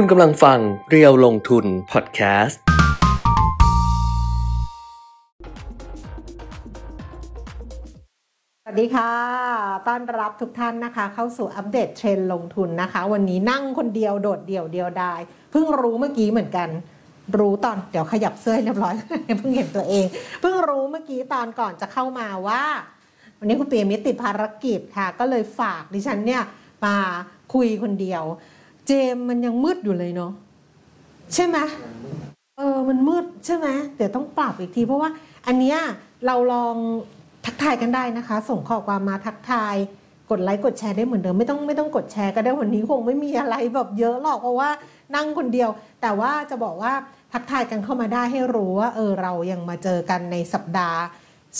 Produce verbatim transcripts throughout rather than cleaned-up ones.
คุณกำลังฟังเรียวลงทุนพอดแคสต์สวัสดีค่ะต้อนรับทุกท่านนะคะเข้าสู่อัปเดตเทรนด์ลงทุนนะคะวันนี้นั่งคนเดียวโดดเดี่ยวเดียวดายเพิ่งรู้เมื่อกี้เหมือนกันรู้ตอนเดี๋ยวขยับเสื้อเรียบร้อย เพิ่งเห็นตัวเองเพิ่งรู้เมื่อกี้ตอนก่อนจะเข้ามาว่าวันนี้คุณเปียมิติภารกิจค่ะก็เลยฝากดิฉันเนี่ยมาคุยคนเดียวเจมมันยังมืดอยู่เลยเนาะใช่ไหมเออมันมืดใช่ไหมเดี๋ยวต้องปรับอีกทีเพราะว่าอันเนี้ยเราลองทักทายกันได้นะคะส่งข้อความมาทักทายกดไลค์กดแชร์ได้เหมือนเดิมไม่ต้องไม่ต้องกดแชร์ก็ได้วันนี้คงไม่มีอะไรแบบเยอะหรอกเพราะว่านั่งคนเดียวแต่ว่าจะบอกว่าทักทายกันเข้ามาได้ให้รู้ว่าเออเรายังมาเจอกันในสัปดาห์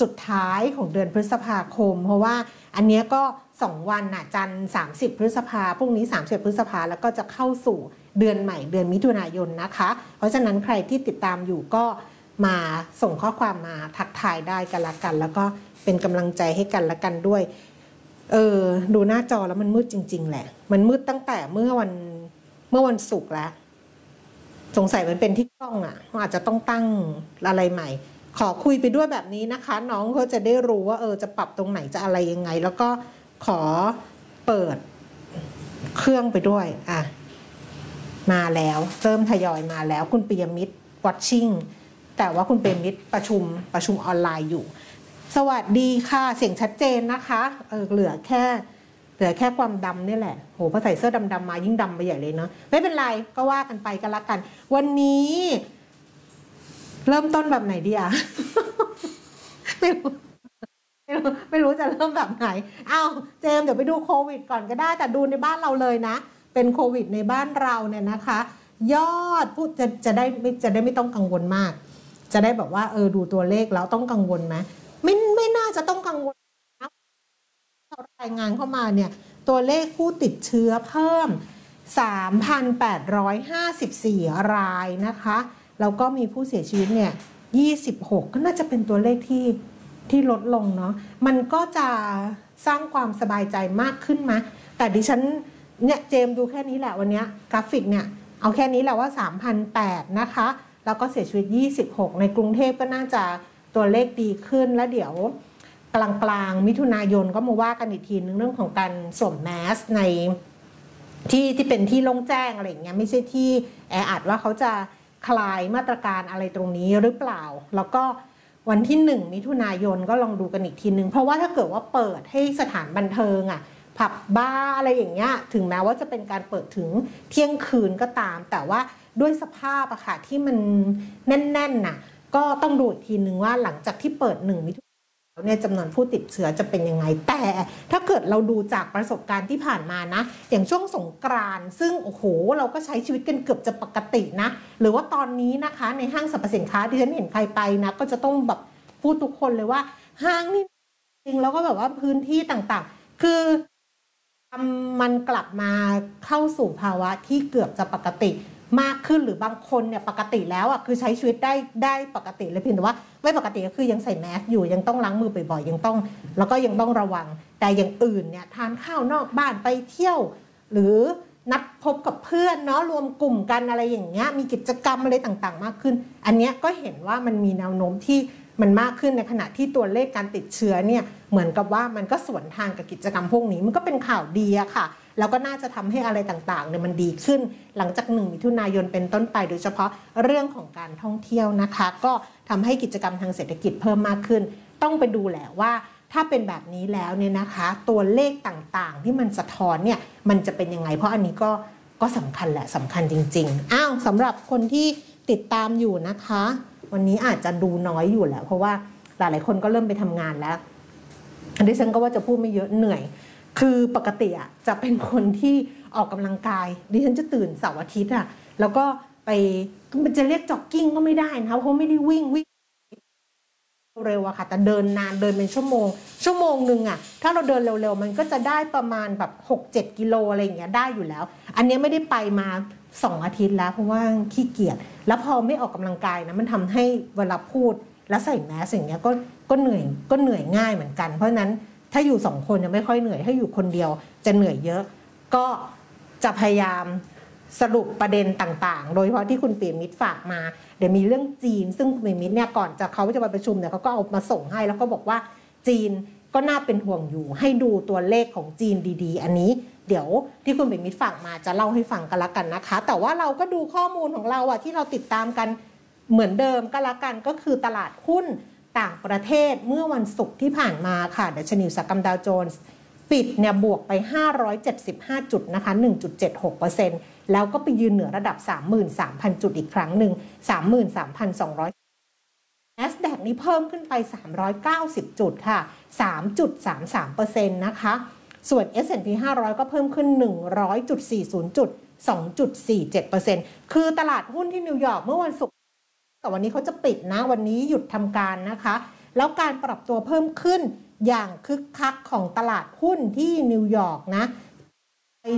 สุดท้ายของเดือนพฤษภาคมเพราะว่าอันเนี้ยก็สองวันน่ะจันทร์สามสิบพฤษภาพรุ่งนี้สามสิบพฤษภาแล้วก็จะเข้าสู่เดือนใหม่เดือนมิถุนายนนะคะเพราะฉะนั้นใครที่ติดตามอยู่ก็มาส่งข้อความมาทักทายได้กันละกันแล้วก็เป็นกำลังใจให้กันละกันด้วยเออดูหน้าจอแล้วมันมืดจริงๆแหละมันมืดตั้งแต่เมื่อวันเมื่อวันศุกร์แล้วสงสัยมันเป็นที่กล้องอ่ะอาจจะต้องตั้งอะไรใหม่ขอคุยไปด้วยแบบนี้นะคะน้องเขาจะได้รู้ว่าเออจะปรับตรงไหนจะอะไรยังไงแล้วก็ขอเปิดเครื่องไปด้วยอ่ะมาแล้วเริ่มทยอยมาแล้วคุณปิยมิตร watching แต่ว่าคุณปิยมิตรประชุมประชุมออนไลน์อยู่สวัสดีค่ะเสียงชัดเจนนะคะเออเหลือแค่เหลือแค่ความดำนี่แหละโหพอใส่เสื้อดำๆมายิ่งดำไปใหญ่เลยเนาะไม่เป็นไรก็ว่ากันไปกันละกันวันนี้เริ่มต้นแบบไหนดีอ่ะ ไม่รู้ไม่รู้จะเริ่มแบบไหนอ้าวเจมเดี๋ยวไปดูโควิดก่อนก็ได้แต่ดูในบ้านเราเลยนะเป็นโควิดในบ้านเราเนี่ยนะคะยอดพูดจะจะได้ไม่จะได้ไม่ต้องกังวลมากจะได้แบบว่าเออดูตัวเลขแล้วต้องกังวลไหมไม่ไม่น่าจะต้องกังวลนะเขารายงานเข้ามาเนี่ยตัวเลขผู้ติดเชื้อเพิ่ม สามพันแปดร้อยห้าสิบสี่ รายนะคะแล้วก็มีผู้เสียชีวิตเนี่ยยี่สิบหกก็น่าจะเป็นตัวเลขที่ที่ลดลงเนาะมันก็จะสร้างความสบายใจมากขึ้นมั้ยแต่ดิฉันเนี่ยเจมดูแค่นี้แหละวันนี้กราฟิกเนี่ยเอาแค่นี้แหละว่า สามพันแปดร้อย นะคะแล้วก็เสียชีวิตยี่สิบหกในกรุงเทพก็น่าจะตัวเลขดีขึ้นแล้วเดี๋ยวกลางๆมิถุนายนก็มาว่ากันอีกทีนึงเรื่องของการสวมแมสในที่ที่เป็นที่โล่งแจ้งอะไรอย่างเงี้ยไม่ใช่ที่แออัดว่าเขาจะคลายมาตรการอะไรตรงนี้หรือเปล่าแล้วก็วันที่หนึ่งมิถุนายนก็ลองดูกันอีกทีนึงเพราะว่าถ้าเกิดว่าเปิดให้สถานบันเทิงอ่ะผับบาร์อะไรอย่างเงี้ยถึงแม้ว่าจะเป็นการเปิดถึงเที่ยงคืนก็ตามแต่ว่าด้วยสภาพอะค่ะที่มันแน่นๆน่ะก็ต้องดูอีกทีนึงว่าหลังจากที่เปิดหนึ่งมิถุนายนเนี่ยจำนวนผู้ติดเชื้อจะเป็นยังไงแต่ถ้าเกิดเราดูจากประสบการณ์ที่ผ่านมานะอย่างช่วงสงกรานต์ซึ่งโอ้โหเราก็ใช้ชีวิตกันเกือบจะปกตินะหรือว่าตอนนี้นะคะในห้างสรรพสินค้าที่ฉันเห็นใครไปนะก็จะต้องแบบพูดทุกคนเลยว่าห้างนี่จริงแล้วก็แบบว่าพื้นที่ต่างๆคือมันกลับมาเข้าสู่ภาวะที่เกือบจะปกติมากขึ้นหรือบางคนเนี่ยปกติแล้วอ่ะคือใช้ชีวิตได้ได้ปกติเลยเพียงแต่ว่าไม่ปกติก็คือยังใส่แมสอยู่ยังต้องล้างมือบ่อยๆยังต้องแล้วก็ยังต้องระวังแต่อย่างอื่นเนี่ยทานข้าวนอกบ้านไปเที่ยวหรือนัดพบกับเพื่อนเนาะรวมกลุ่มกันอะไรอย่างเงี้ยมีกิจกรรมอะไรต่างๆมากขึ้นอันเนี้ยก็เห็นว่ามันมีแนวโน้มที่มันมากขึ้นในขณะที่ตัวเลขการติดเชื้อเนี่ยเหมือนกับว่ามันก็สวนทางกับกิจกรรมพวกนี้มันก็เป็นข่าวดีอะค่ะแล้วก็น่าจะทำให้อะไรต่างๆเนี่ยมันดีขึ้นหลังจากหนึ่งมิถุนายนเป็นต้นไปโดยเฉพาะเรื่องของการท่องเที่ยวนะคะก็ทำให้กิจกรรมทางเศรษฐกิจเพิ่มมากขึ้นต้องไปดูแหละว่าถ้าเป็นแบบนี้แล้วเนี่ยนะคะตัวเลขต่างๆที่มันสะท้อนเนี่ยมันจะเป็นยังไงเพราะอันนี้ก็ก็สำคัญแหละสำคัญจริงๆอ้าวสำหรับคนที่ติดตามอยู่นะคะวันนี้อาจจะดูน้อยอยู่แหละเพราะว่าหลายๆคนก็เริ่มไปทำงานแล้วดิฉันก็ว่าจะพูดไม่เยอะเหนื่อยคือปกติอ่ะจะเป็นคนที่ออกกำลังกายดิฉันจะตื่นเสาร์อาทิตย์อ่ะแล้วก็ไปมันจะเรียกจ็อกกิ้งก็ไม่ได้นะคะเพราะไม่ได้วิ่งวิ่งเร็วอะค่ะแต่เดินนานเดินเป็นชั่วโมงชั่วโมงนึงอะถ้าเราเดินเร็วๆมันก็จะได้ประมาณแบบหกเจ็ดกิโลอะไรอย่างเงี้ยได้อยู่แล้วอันนี้ไม่ได้ไปมาสองอาทิตย์แล้วเพราะว่าขี้เกียจแล้วพอไม่ออกกำลังกายนะมันทำให้เวลาพูดแล้วใส่แมสอย่างเงี้ยก็ก็เหนื่อยก็เหนื่อยง่ายเหมือนกันเพราะนั้นถ้าอยู่สองคนจะไม่ค่อยเหนื่อยถ้าอยู่คนเดียวจะเหนื่อยเยอะก็จะพยายาม สรุปประเด็นต่างๆโดยเฉพาะที่คุณปิยมิตรฝากมาเดี๋ยวมีเรื่องจีนซึ่งคุณปิยมิตรเนี่ยก่อนจะเขาจะไปประชุมเนี่ยเขาก็เอามาส่งให้แล้วก็บอกว่าจีนก็น่าเป็นห่วงอยู่ให้ดูตัวเลขของจีนดีๆอันนี้เดี๋ยวที่คุณปิยมิตรฝากมาจะเล่าให้ฟังกันละกันนะคะแต่ว่าเราก็ดูข้อมูลของเราอะที่เราติดตามกันเหมือนเดิมก็ละกันก็คือตลาดหุ้นต่างประเทศเมื่อวันศุกร์ที่ผ่านมาค่ะดัชนีอุตสาหกรรมดาวโจนส์ปิดเนี่ยบวกไปห้าร้อยเจ็ดสิบห้าจุดนะคะ หนึ่งจุดเจ็ดหกเปอร์เซ็นต์ แล้วก็ไปยืนเหนือระดับ สามหมื่นสามพัน จุดอีกครั้งหนึ่ง สามหมื่นสามพันสองร้อย NASDAQ นี่เพิ่มขึ้นไปสามร้อยเก้าสิบจุดค่ะ สามจุดสามสามเปอร์เซ็นต์ นะคะส่วน เอส แอนด์ พี ห้าร้อยก็เพิ่มขึ้น หนึ่งร้อยจุดสี่ศูนย์ จุด สองจุดสี่เจ็ดเปอร์เซ็นต์ คือตลาดหุ้นที่นิวยอร์กเมื่อวันศุกร์แต่วันนี้เขาจะปิดนะวันนี้หยุดทำการนะคะแล้วการปรับตัวเพิ่มขึ้นอย่างคึกคักของตลาดหุ้นที่นิวยอร์กนะ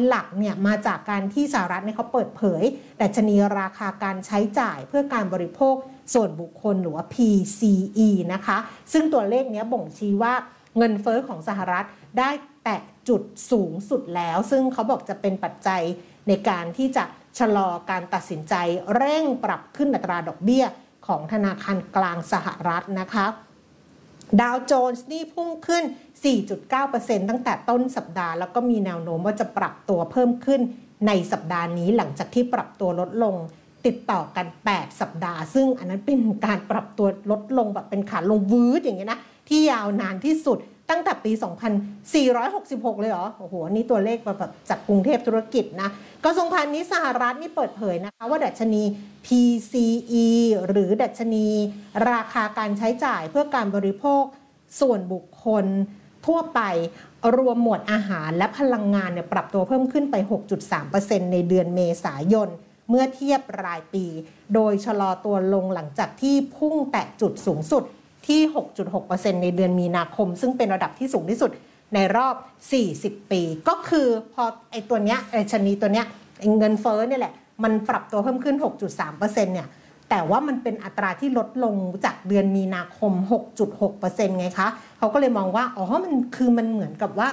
หลักเนี่ยมาจากการที่สหรัฐเนี่ยเขาเปิดเผยดัชนีราคาการใช้จ่ายเพื่อการบริโภคส่วนบุคคลหรือว่า พี ซี อี นะคะซึ่งตัวเลขนี้บ่งชี้ว่าเงินเฟ้อของสหรัฐได้แตะจุดสูงสุดแล้วซึ่งเขาบอกจะเป็นปัจจัยในการที่จะชะลอการตัดสินใจเร่งปรับขึ้นอัตราดอกเบี้ยของธนาคารกลางสหรัฐนะคะดาวโจนส์นี่พุ่งขึ้น สี่จุดเก้าเปอร์เซ็นต์ ตั้งแต่ต้นสัปดาห์แล้วก็มีแนวโน้มว่าจะปรับตัวเพิ่มขึ้นในสัปดาห์นี้หลังจากที่ปรับตัวลดลงติดต่อกันแปดสัปดาห์ซึ่งอันนั้นเป็นการปรับตัวลดลงแบบเป็นขาลงวืดอย่างเงี้ยนะที่ยาวนานที่สุดตั้งแต่ปี สองพันสี่ร้อยหกสิบหก เลยเหรอโอ้โหนี่ตัวเลขแบบจากกรุงเทพธุรกิจนะกระทรวงพาณิชย์สหรัฐนี่เปิดเผยนะคะว่าดัชนี พี ซี อี หรือดัชนีราคาการใช้จ่ายเพื่อการบริโภคส่วนบุคคลทั่วไปรวมหมวดอาหารและพลังงานเนี่ยปรับตัวเพิ่มขึ้นไป หกจุดสามเปอร์เซ็นต์ ในเดือนเมษายนเมื่อเทียบรายปีโดยชะลอตัวลงหลังจากที่พุ่งแตะจุดสูงสุดที่ หกจุดหกเปอร์เซ็นต์ ในเดือนมีนาคมซึ่งเป็นระดับที่สูงที่สุดในรอบสี่สิบปีก็คือพอไอตัวเนี้ยไอชนีตัวเนี้ยเงินเฟ้อเนี่ยแหละมันปรับตัวเพิ่มขึ้น หกจุดสามเปอร์เซ็นต์ เนี่ยแต่ว่ามันเป็นอัตราที่ลดลงจากเดือนมีนาคม หกจุดหกเปอร์เซ็นต์ ไงคะเขาก็เลยมองว่าอ๋อมันคือมันเหมือนกับว่า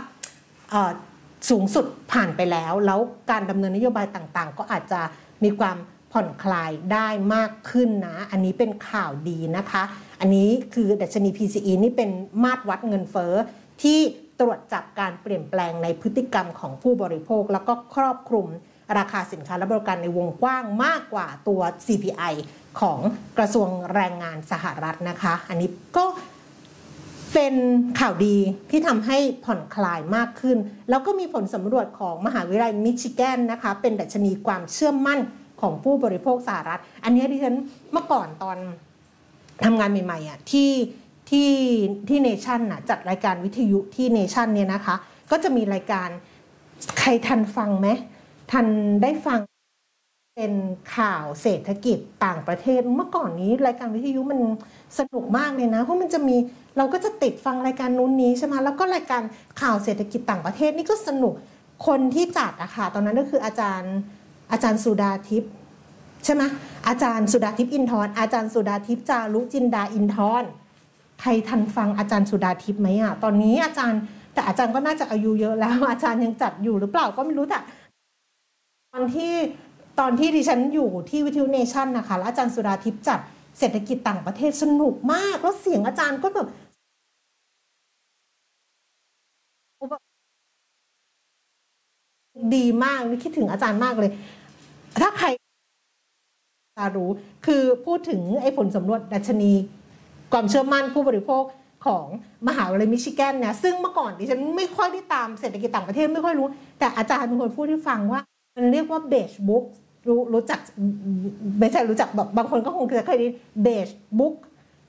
สูงสุดผ่านไปแล้วแล้วการดำเนินนโยบายต่างๆก็อาจจะมีความผ่อนคลายได้มากขึ้นนะอันนี้เป็นข่าวดีนะคะอันนี้คือดัชนี พี ซี อี นี่เป็นมาตรวัดเงินเฟ้อที่ตรวจจับการเปลี่ยนแปลงในพฤติกรรมของผู้บริโภคแล้วก็ครอบคลุมราคาสินค้าและบริการในวงกว้างมากกว่าตัว ซี พี ไอ ของกระทรวงแรงงานสหรัฐนะคะอันนี้ก็เป็นข่าวดีที่ทำให้ผ่อนคลายมากขึ้นแล้วก็มีผลสำรวจของมหาวิทยาลัยมิชิแกนนะคะเป็นดัชนีความเชื่อมั่นของผู้บริโภคสหรัฐอันนี้ดิฉันเมื่อก่อนตอนทำงานใหม่ๆอ่ะที่ที่ที่เนชั่นน่ะจัดรายการวิทยุที่เนชั่นเนี่ยนะคะก็จะมีรายการใครทันฟังไหมทันได้ฟังเป็นข่าวเศรษฐกิจต่างประเทศเมื่อก่อนนี้รายการวิทยุมันสนุกมากเลยนะเพราะมันจะมีเราก็จะติดฟังรายการนู้นนี้ใช่ไหมแล้วก็รายการข่าวเศรษฐกิจต่างประเทศนี่ก็สนุกคนที่จัดอะค่ะตอนนั้นก็คืออาจารย์อาจารย์สุดาทิพย์ใช่ไหมอาจารย์สุดาทิพย์อินทร์อาจารย์สุดาทิพย์จารุจินดาอินทร์ใครทันฟังอาจารย์สุดาทิพย์ไหมอ่ะตอนนี้อาจารย์แต่อาจารย์ก็น่าจะอายุเยอะแล้วอาจารย์ยังจัดอยู่หรือเปล่าก็ไม่รู้แต่ตอนที่ตอนที่ดิฉันอยู่ที่วิทยุเนชั่นนะคะแล้วอาจารย์สุดาทิพย์จัดเศรษฐกิจต่างประเทศสนุกมากแล้วเสียงอาจารย์ก็แบบดีมากนี่คิดถึงอาจารย์มากเลยถ้าใครจะรู้คือพูดถึงไอ้ผลสำรวจดัชนีความเชื่อมั่นผู้บริโภคของมหาวิทยาลัยมิชิแกนเนี่ยซึ่งเมื่อก่อนดิฉันไม่ค่อยได้ตามเศรษฐกิจต่างประเทศไม่ค่อยรู้แต่อาจารย์เป็นคนพูดให้ฟังว่ามันเรียกว่าเบจบุ๊กรู้รู้จักไม่ใช่รู้จักแบบบางคนก็คงจะเคยได้เบจบุ๊ก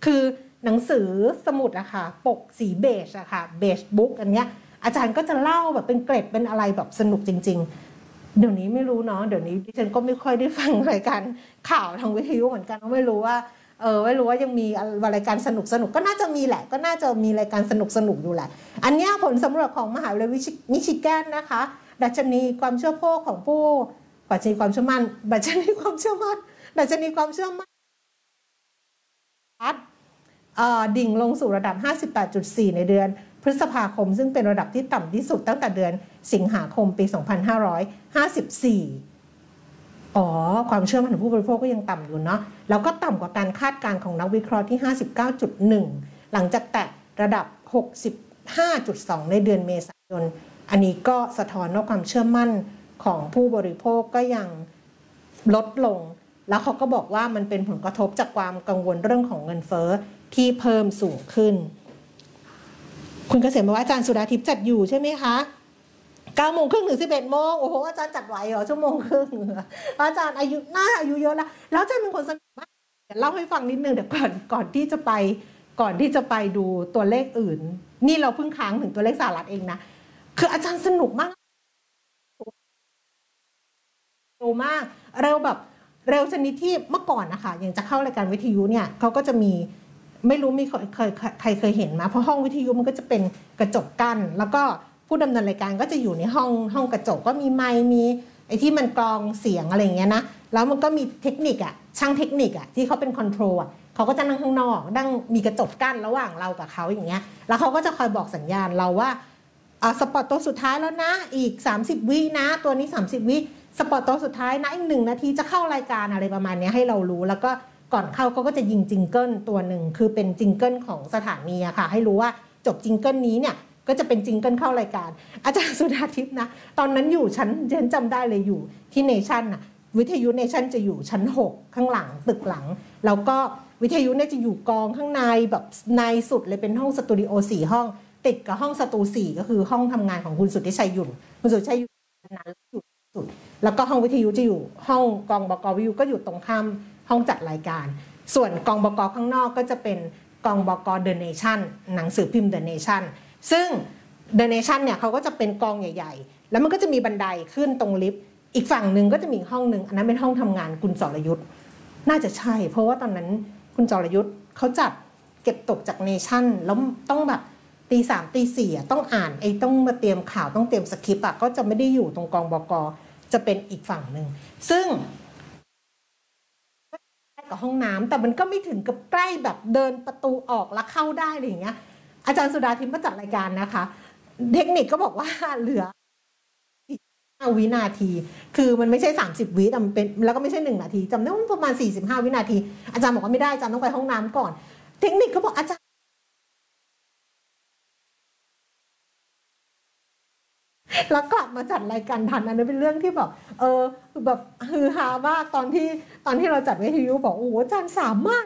คือหนังสือสมุดอะค่ะปกสีเบจอะค่ะเบจบุ๊กอันเนี้ยอาจารย์ก็จะเล่าแบบเป็นเกร็ดเป็นอะไรแบบสนุกจริงๆเดี๋ยวนี้ไม่รู้เนาะเดี๋ยวนี้ดิฉันก็ไม่ค่อยได้ฟังรายการข่าวทางวิทยุเหมือนกันไม่รู้ว่าเออไม่รู้ว่ายังมีรายการสนุกสนุกก็น่าจะมีแหละก็น่าจะมีรายการสนุกสนุกอยู่แหละอันนี้ผลสำรวจของมหาวิทยาลัยมิชิแกนนะคะดัชนีความเชื่อมั่นของผู้ดัชนีความเชื่อมั่นดัชนีความเชื่อมั่นดัชนีความเชื่อมั่นดิ่งลงสู่ระดับ ห้าสิบแปดจุดสี่ ในเดือนพฤษภาคมซึ่งเป็นระดับที่ต่ำที่สุดตั้งแต่เดือนสิงหาคมปีสองพันห้าร้อยห้าสิบสี่ อ๋อความเชื่อมั่นของผู้บริโภคก็ยังต่ำอยู่เนาะแล้วก็ต่ำกว่าการคาดการณ์ของนักวิเคราะห์ที่ ห้าสิบเก้าจุดหนึ่ง หลังจากแตะระดับ หกสิบห้าจุดสอง ในเดือนเมษายนอันนี้ก็สะท้อนว่าความเชื่อมั่นของผู้บริโภคก็ยังลดลงแล้วเขาก็บอกว่ามันเป็นผลกระทบจากความกังวลเรื่องของเงินเฟ้อที่เพิ่มสูงขึ้นคุณเกษมบอกว่าอาจารย์สุดาทิพย์จัดอยู่ใช่ไหมคะเก้าโมงครึ่งถึงสิบเอ็ดโมงโอ้โหอาจารย์จัดไหวเหรอชั่วโมงครึ่งอาจารย์อายุน่าอายุเยอะแล้วแล้วอาจารย์เป็นคนสนุกมากเดี๋ยวเล่าให้ฟังนิดนึงเดี๋ยวก่อนก่อนที่จะไปก่อนที่จะไปดูตัวเลขอื่นนี่เราเพิ่งค้างถึงตัวเลขสหรัฐเองนะคืออาจารย์สนุกมากเร็วมากเร็วแบบเร็วชนิดที่เมื่อก่อนนะคะอย่างจะเข้ารายการวิทยุเนี่ยเขาก็จะมีไม่รู้มีเคยใครเคยเห็นไหมเพราะห้องวิทยุมันก็จะเป็นกระจกกั้นแล้วก็ผู้ดำเนินรายการก็จะอยู่ในห้องห้องกระจกก็มีไมค์มีไอ้ที่มันกรองเสียงอะไรอย่างเงี้ยนะแล้วมันก็มีเทคนิคอะช่างเทคนิคอะที่เขาเป็นคอนโทรลอะเขาก็จะนั่งข้างนอกนั่งมีกระจกกั้นระหว่างเรากับเขาอย่างเงี้ยแล้วเขาก็จะคอยบอกสัญญาณเราว่าอ่าสปอตตัวสุดท้ายแล้วนะอีกสามสิบวินะตัวนี้สามสิบวิสปอตตัวสุดท้ายนะอีกหนึ่งนาทีจะเข้ารายการอะไรประมาณนี้ให้เรารู้แล้วก็ก่อนเข้าเขาก็จะยิงจิงเกิลตัวหนึ่งคือเป็นจิงเกิลของสถานีอะค่ะให้รู้ว่าจบจิงเกิลนี้เนี่ยก็จะเป็นจิงเกิลเข้ารายการอาจารย์สุดาทิพย์นะตอนนั้นอยู่ชั้นฉันจำได้เลยอยู่ที่เนชั่นอะวิทยุเนชั่นจะอยู่ชั้นหกข้างหลังตึกหลังแล้วก็วิทยุเนี่ยจะอยู่กองข้างในแบบในสุดเลยเป็นห้องสตูดิโอสี่ห้องติดกับห้องสตูสี่ก็คือห้องทำงานของคุณสุทธิชัยหยุ่นคุณสุทธิชัยหยุ่นนั้นอยู่สุดแล้วก็ห้องวิทยุจะอยู่ห้องกองบกวิทยุก็อยู่ตรงข้ามห้องจัดรายการส่วนกองบกข้างนอกก็จะเป็นกองบกเดอะเนชั่นหนังสือพิมพ์เดอะเนชั่นซึ่งเดอะเนชั่นเนี่ยเขาก็จะเป็นกองใหญ่ๆแล้วมันก็จะมีบันไดขึ้นตรงลิฟต์อีกฝั่งหนึ่งก็จะมีห้องหนึ่งอันนั้นเป็นห้องทำงานคุณสรยุทธน่าจะใช่เพราะว่าตอนนั้นคุณสรยุทธเขาจัดเก็บตกจากเนชั่นแล้วต้องแบบตีสามตีสี่ต้องอ่านไอ้ต้องมาเตรียมข่าวต้องเตรียมสคริปต์อ่ะก็จะไม่ได้อยู่ตรงกองบกจะเป็นอีกฝั่งหนึ่งซึ่งใกล้กับห้องน้ำแต่มันก็ไม่ถึงกับใกล้แบบเดินประตูออกแล้วเข้าได้อะไรอย่างเงี้ยอาจารย์สุดาทิพย์มาจัดรายการนะคะเทคนิคก็บอกว่าเหลือวินาทีคือมันไม่ใช่สามสิบวิแต่มันเป็นแล้วก็ไม่ใช่หนึ่งนาทีจำได้ว่าประมาณสี่สิบห้าวินาทีอาจารย์บอกว่าไม่ได้อาจารย์ต้องไปห้องน้ำก่อนเทคนิคก็บอกอาจารย์แล้วกลับมาจัดรายการทันอันนั้นเป็นเรื่องที่แบบเออแบบฮือฮามากตอนที่ตอนที่เราจัดวิทยุบอกโอ้โหอาจารย์สามารถ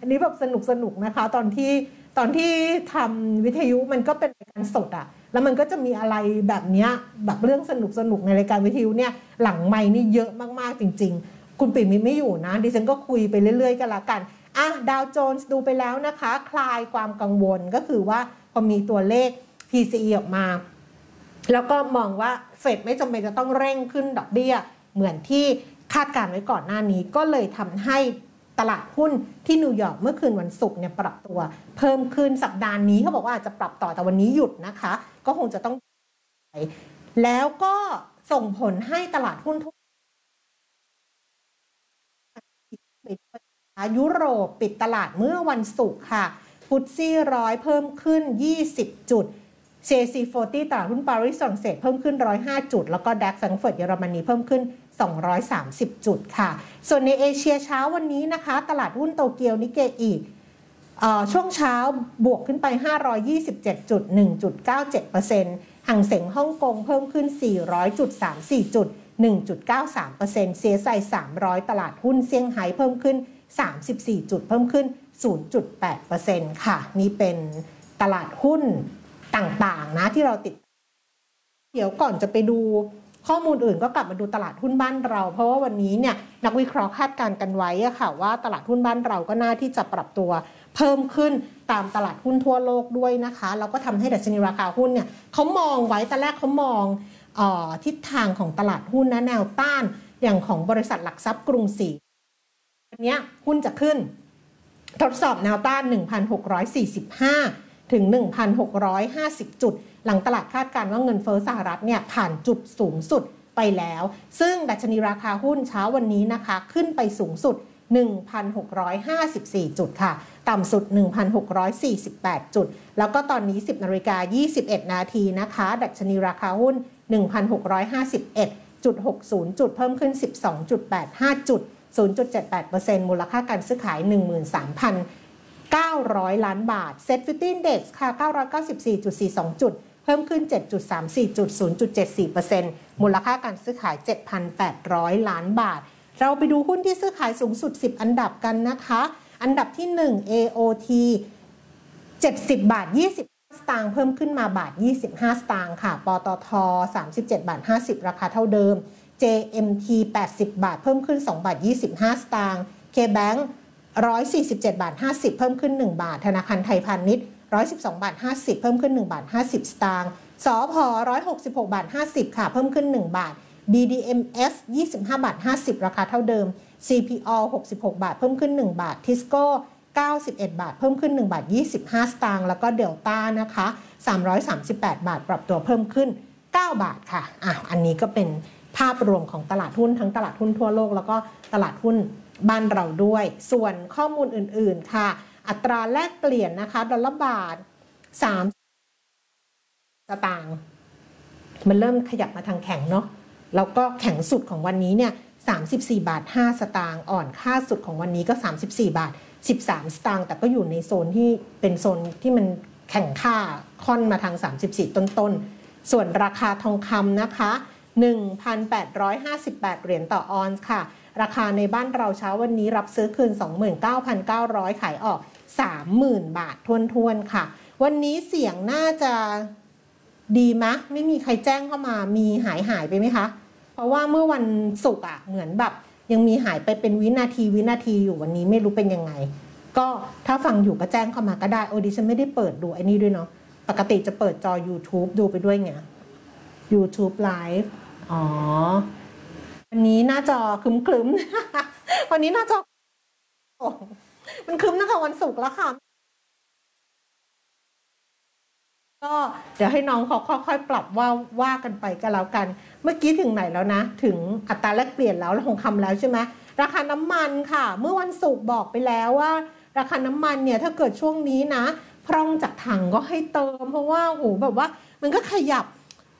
อันนี้แบบสนุกสนุกนะคะตอนที่ตอนที่ทำวิทยุมันก็เป็นรายการสดอะแล้วมันก็จะมีอะไรแบบเนี้ยแบบเรื่องสนุกสนุกในรายการวิทยุเนี่ยหลังไมค์นี่เยอะมากๆจริงๆคุณปิ่มมีไม่อยู่นะดิฉันก็คุยไปเรื่อยๆกันละกันอ่ะดาวโจนส์ดูไปแล้วนะคะคลายความกังวลก็คือว่าพอมีตัวเลข พี ซี อี ออกมาแล้วก็มองว่าเฟดไม่จำเป็นจะต้องเร่งขึ้นดอกเบี้ยเหมือนที่คาดการไว้ก่อนหน้านี้ก็เลยทำให้ตลาดหุ้นที่นิวยอร์กเมื่อคืนวันศุกร์เนี่ยปรับตัวเพิ่มขึ้นสัปดาห์นี้เขาบอกว่าอาจจะปรับต่อแต่วันนี้หยุดนะคะก็คงจะต้องแล้วก็ส่งผลให้ตลาดหุ้นทุกยุโรปปิดตลาดเมื่อวันศุกร์ค่ะฟุตซี่ร้อยเพิ่มขึ้นยี่สิบจุด ซี ซี สี่สิบ ตลาดหุ้นปารีสฝรั่งเศสเพิ่มขึ้นหนึ่งร้อยห้าจุดแล้วก็ดัคแฟรงก์เฟิร์ตเยอรมนีเพิ่มขึ้นสองร้อยสามสิบจุดค่ะส่วนในเอเชียเช้าวันนี้นะคะตลาดหุ้นโตเกียวนิกเกอิช่วงเช้าบวกขึ้นไป ห้าร้อยยี่สิบเจ็ด จุด หนึ่งจุดเก้าเจ็ดเปอร์เซ็นต์ หังเส็งฮ่องกงเพิ่มขึ้น สี่ร้อยจุดสามสี่ จุด หนึ่งจุดเก้าสามเปอร์เซ็นต์ เซียไซสามร้อยตลาดหุ้นเซี่ยงไฮ้เพิ่มขึ้นสามสิบสี่จุดเพิ่มขึ้น ศูนย์จุดแปดเปอร์เซ็นต์ ค่ะนี่เป็นตลาดหุ้นต่างๆนะที่เราติดเดี๋ยวก่อนจะไปดูข้อมูลอื่นก็กลับมาดูตลาดหุ้นบ้านเราเพราะว่าวันนี้เนี่ยนักวิเคราะห์คาดการณ์กันไว้อะค่ะว่าตลาดหุ้นบ้านเราก็น่าที่จะปรับตัวเพิ่มขึ้นตามตลาดหุ้นทั่วโลกด้วยนะคะแล้วก็ทำให้ดัชนีราคาหุ้นเนี่ยเขามองไว้แต่แรกเขามองออทิศทางของตลาดหุ้นนะแนวต้านอย่างของบริษัทหลักทรัพย์กรุงศรีวันนี้หุ้นจะขึ้นทดสอบแนวต้าน หนึ่งพันหกร้อยสี่สิบห้า ถึง หนึ่งพันหกร้อยห้าสิบ จุดหลังตลาดคาดการณ์ว่าเงินเฟ้อสหรัฐเนี่ยผ่านจุดสูงสุดไปแล้วซึ่งดัชนีราคาหุ้นเช้าวันนี้นะคะขึ้นไปสูงสุด หนึ่งพันหกร้อยห้าสิบสี่ จุดค่ะต่ำสุด หนึ่งพันหกร้อยสี่สิบแปด จุดแล้วก็ตอนนี้ สิบนาฬิกายี่สิบเอ็ด นาทีนะคะดัชนีราคาหุ้น หนึ่งพันหกร้อยห้าสิบเอ็ดจุดหกศูนย์ จุดเพิ่มขึ้น สิบสองจุดแปดห้า จุด ศูนย์จุดเจ็ดแปดเปอร์เซ็นต์ มูลค่าการซื้อขาย หนึ่งหมื่นสามพันเก้าร้อย ล้านบาท เซ็ต ห้าสิบ Index ค่ะ เก้าร้อยเก้าสิบสี่จุดสี่สอง จุดเพิ่มขึ้น เจ็ดจุดสามสี่ จุด ศูนย์จุดเจ็ดสี่เปอร์เซ็นต์ มูลค่าการซื้อขาย เจ็ดพันแปดร้อย ล้านบาทเราไปดูหุ้นที่ซื้อขายสูงสุดสิบอันดับกันนะคะอันดับที่หนึ่ง เอ โอ ที เจ็ดสิบบาทยี่สิบสตางค์เพิ่มขึ้นมาบาทยี่สิบห้าสตางค์ค่ะปตทสามสิบเจ็ดบาทห้าสิบราคาเท่าเดิม เจ เอ็ม ที แปดสิบบาทเพิ่มขึ้นสองบาทยี่สิบห้าสตางค์ K-Bank หนึ่งร้อยสี่สิบเจ็ดบาทห้าสิบเพิ่มขึ้นหนึ่งบาทธนาคารไทยพาณิชย์หนึ่งร้อยสิบสองบาทห้าสิบเพิ่มขึ้นหนึ่งบาทห้าสิบสตางค์สผหนึ่งร้อยหกสิบหกบาทห้าสิบค่ะเพิ่มขึ้นหนึ่งบาทบี ดี เอ็ม เอส ยี่สิบห้าบาทห้าสิบ ราคาเท่าเดิม ซี พี โอ หกสิบหกบาทเพิ่มขึ้นหนึ่งบาท Tisco เก้าสิบเอ็ดบาทเพิ่มขึ้นหนึ่งบาทยี่สิบห้าสตางค์แล้วก็ Delta นะคะสามร้อยสามสิบแปดบาทปรับตัวเพิ่มขึ้นเก้าบาทค่ะอ่ะอันนี้ก็เป็นภาพรวมของตลาดหุ้นทั้งตลาดหุ้นทั่วโลกแล้วก็ตลาดหุ้นบ้านเราด้วยส่วนข้อมูลอื่นๆค่ะอัตราแลกเปลี่ยนนะคะดอลลาร์บาทสามสตางค์มันเริ่มขยับมาทางแข็งเนาะแล้วก็แข็งสุดของวันนี้เนี่ยสามสิบสี่บาทห้าสตางค์อ่อนค่าสุดของวันนี้ก็สามสิบสี่บาทสิบสามสตางค์แต่ก็อยู่ในโซนที่เป็นโซนที่มันแข่งค่าค่อนมาทางสามสิบสี่ต้นๆส่วนราคาทองคำนะคะ หนึ่งพันแปดร้อยห้าสิบแปด เหรียญต่อออนซ์ค่ะราคาในบ้านเราเช้าวันนี้รับซื้อคืน สองหมื่นเก้าพันเก้าร้อย ขายออก สามหมื่น บาททวนๆค่ะวันนี้เสียงน่าจะดีมะไม่มีใครแจ้งเข้ามามีหายหายไปไหมคะเพราะว่าเมื่อวันศุกร์อ่ะเหมือนแบบยังมีหายไปเป็นวินาทีวินาทีอยู่วันนี้ไม่รู้เป็นยังไงก็ถ้าฟังอยู่ก็แจ้งเข้ามาก็ได้โอ้ดิฉันไม่ได้เปิดดูไอ้นี่ด้วยเนาะปกติจะเปิดจอ YouTube ดูไปด้วยไง YouTube Live อ๋อวันนี้หน้าจอคลึ้มๆวันนี้หน้าจอมันคลึ้มนะคะวันศุกร์แล้วค่ะก็เดี๋ยวให้น้องเขาค่อยๆปรับว่าว่ากันไปก็แล้วกันเมื่อกี้ถึงไหนแล้วนะถึงอัตราแลกเปลี่ยนแล้วทองคำแล้วใช่ไหมราคาน้ำมันค่ะเมื่อวันศุกร์บอกไปแล้วว่าราคาน้ำมันเนี่ยถ้าเกิดช่วงนี้นะพร่องจากถังก็ให้เติมเพราะว่าโหแบบว่ามันก็ขยับ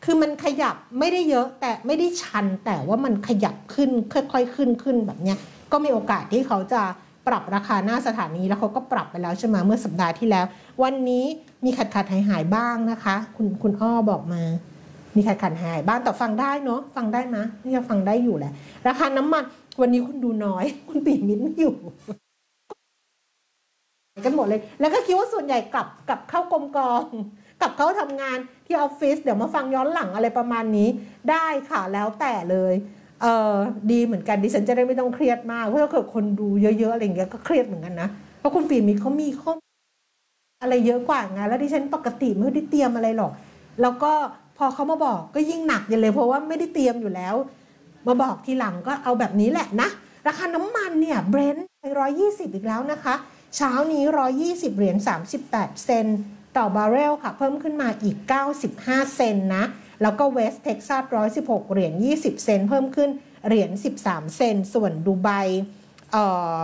คือมันขยับไม่ได้เยอะแต่ไม่ได้ชันแต่ว่ามันขยับขึ้นค่อยๆขึ้นขึ้นแบบเนี้ยก็มีโอกาสที่เขาจะปรับราคาหน้าสถานีแล้วเขาก็ปรับไปแล้วใช่ไหมเมื่อสัปดาห์ที่แล้ววันนี้มีขัดขัดหายหายบ้างนะคะคุณคุณอ้อบอกมามีขัดขัดหายบ้างแต่ฟังได้เนาะฟังได้นะนี่จะฟังได้อยู่แหละราคาน้ำมันวันนี้คุณดูน้อยคุณปิ่นมิตรไม่อยู่กันหมดเลยแล้วก็คิดว่าส่วนใหญ่กลับกลับเข้ากรมกองกลับเข้าทำงานที่ออฟฟิศเดี๋ยวมาฟังย้อนหลังอะไรประมาณนี้ได้ค่ะแล้วแต่เลยเออดีเหมือนกันดิฉันจะได้ไม่ต้องเครียดมากเพราะถ้าเกิดคนดูเยอะๆอะไรอย่างเงี้ยก็เครียดเหมือนกันนะเพราะคุณปีมีเขามีข้ออะไรเยอะกว่าไงแล้วดิฉันปกติไม่ได้เตรียมอะไรหรอกแล้วก็พอเขามาบอกก็ยิ่งหนักยันเลยเพราะว่าไม่ได้เตรียมอยู่แล้วมาบอกทีหลังก็เอาแบบนี้แหละนะราคาน้ำมันเนี่ยเบรนท์ไปร้อยยี่สิบอีกแล้วนะคะเช้านี้ร้อยยี่สิบเหรียญสามสิบแปดเซนต่อบาร์เรลค่ะเพิ่มขึ้นมาอีกเก้าสิบห้าเซนนะแล้วก็เวสเท็กซัสหนึ่งร้อยสิบหกเหรียญยี่สิบเซนเพิ่มขึ้นเหรียญสิบสามเซนส่วนดูไบเอ่อ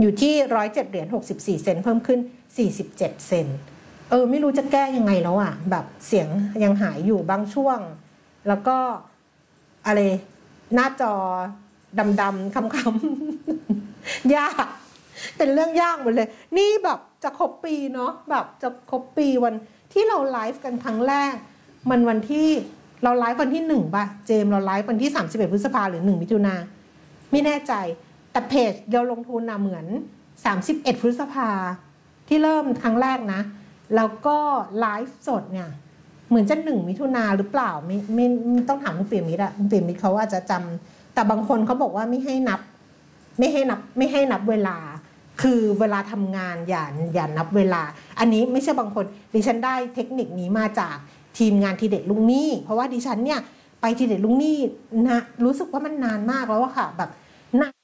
อยู่ที่หนึ่งร้อยเจ็ดเหรียญหกสิบสี่เซนเพิ่มขึ้นสี่สิบเจ็ดเซนเออไม่รู้จะแก้ยังไงแล้วอ่ะแบบเสียงยังหายอยู่บางช่วงแล้วก็อะไรหน้าจอดำๆค้ำๆยากเป็นเรื่องยากหมดเลยนี่แบบจะครบปีเนาะแบบจะครบปีวันที่เราไลฟ์กันครั้งแรกมันวันที่เราไลฟ์วันที่หนึ่งป่ะเจมเราไลฟ์วันที่สามสิบเอ็ดพฤษภาหรือหนึ่งมิถุนาไม่แน่ใจแต่เพจเราลงทุนนะเหมือนสามสิบเอ็ดพฤษภาที่เริ่มครั้งแรกนะแล้วก็ไลฟ์สดเนี่ยเหมือนจะหนึ่งมิถุนาหรือเปล่าไม่ไม่ต้องถามคุณเปียมิตรอะคุณเปียมิตรเขาอาจจะจำแต่บางคนเขาบอกว่าไม่ให้นับไม่ให้นับไม่ให้นับเวลาคือเวลาทำงานอย่าอย่านับเวลาอันนี้ไม่ใช่บางคนดิฉันได้เทคนิคนี้มาจากทีมงานทีเด็ดลุงนี่เพราะว่าดิฉันเนี่ยไปทีเด็ดลุงนี่นะรู้สึกว่ามันนานมากแล้วอะค่ะแบบนาน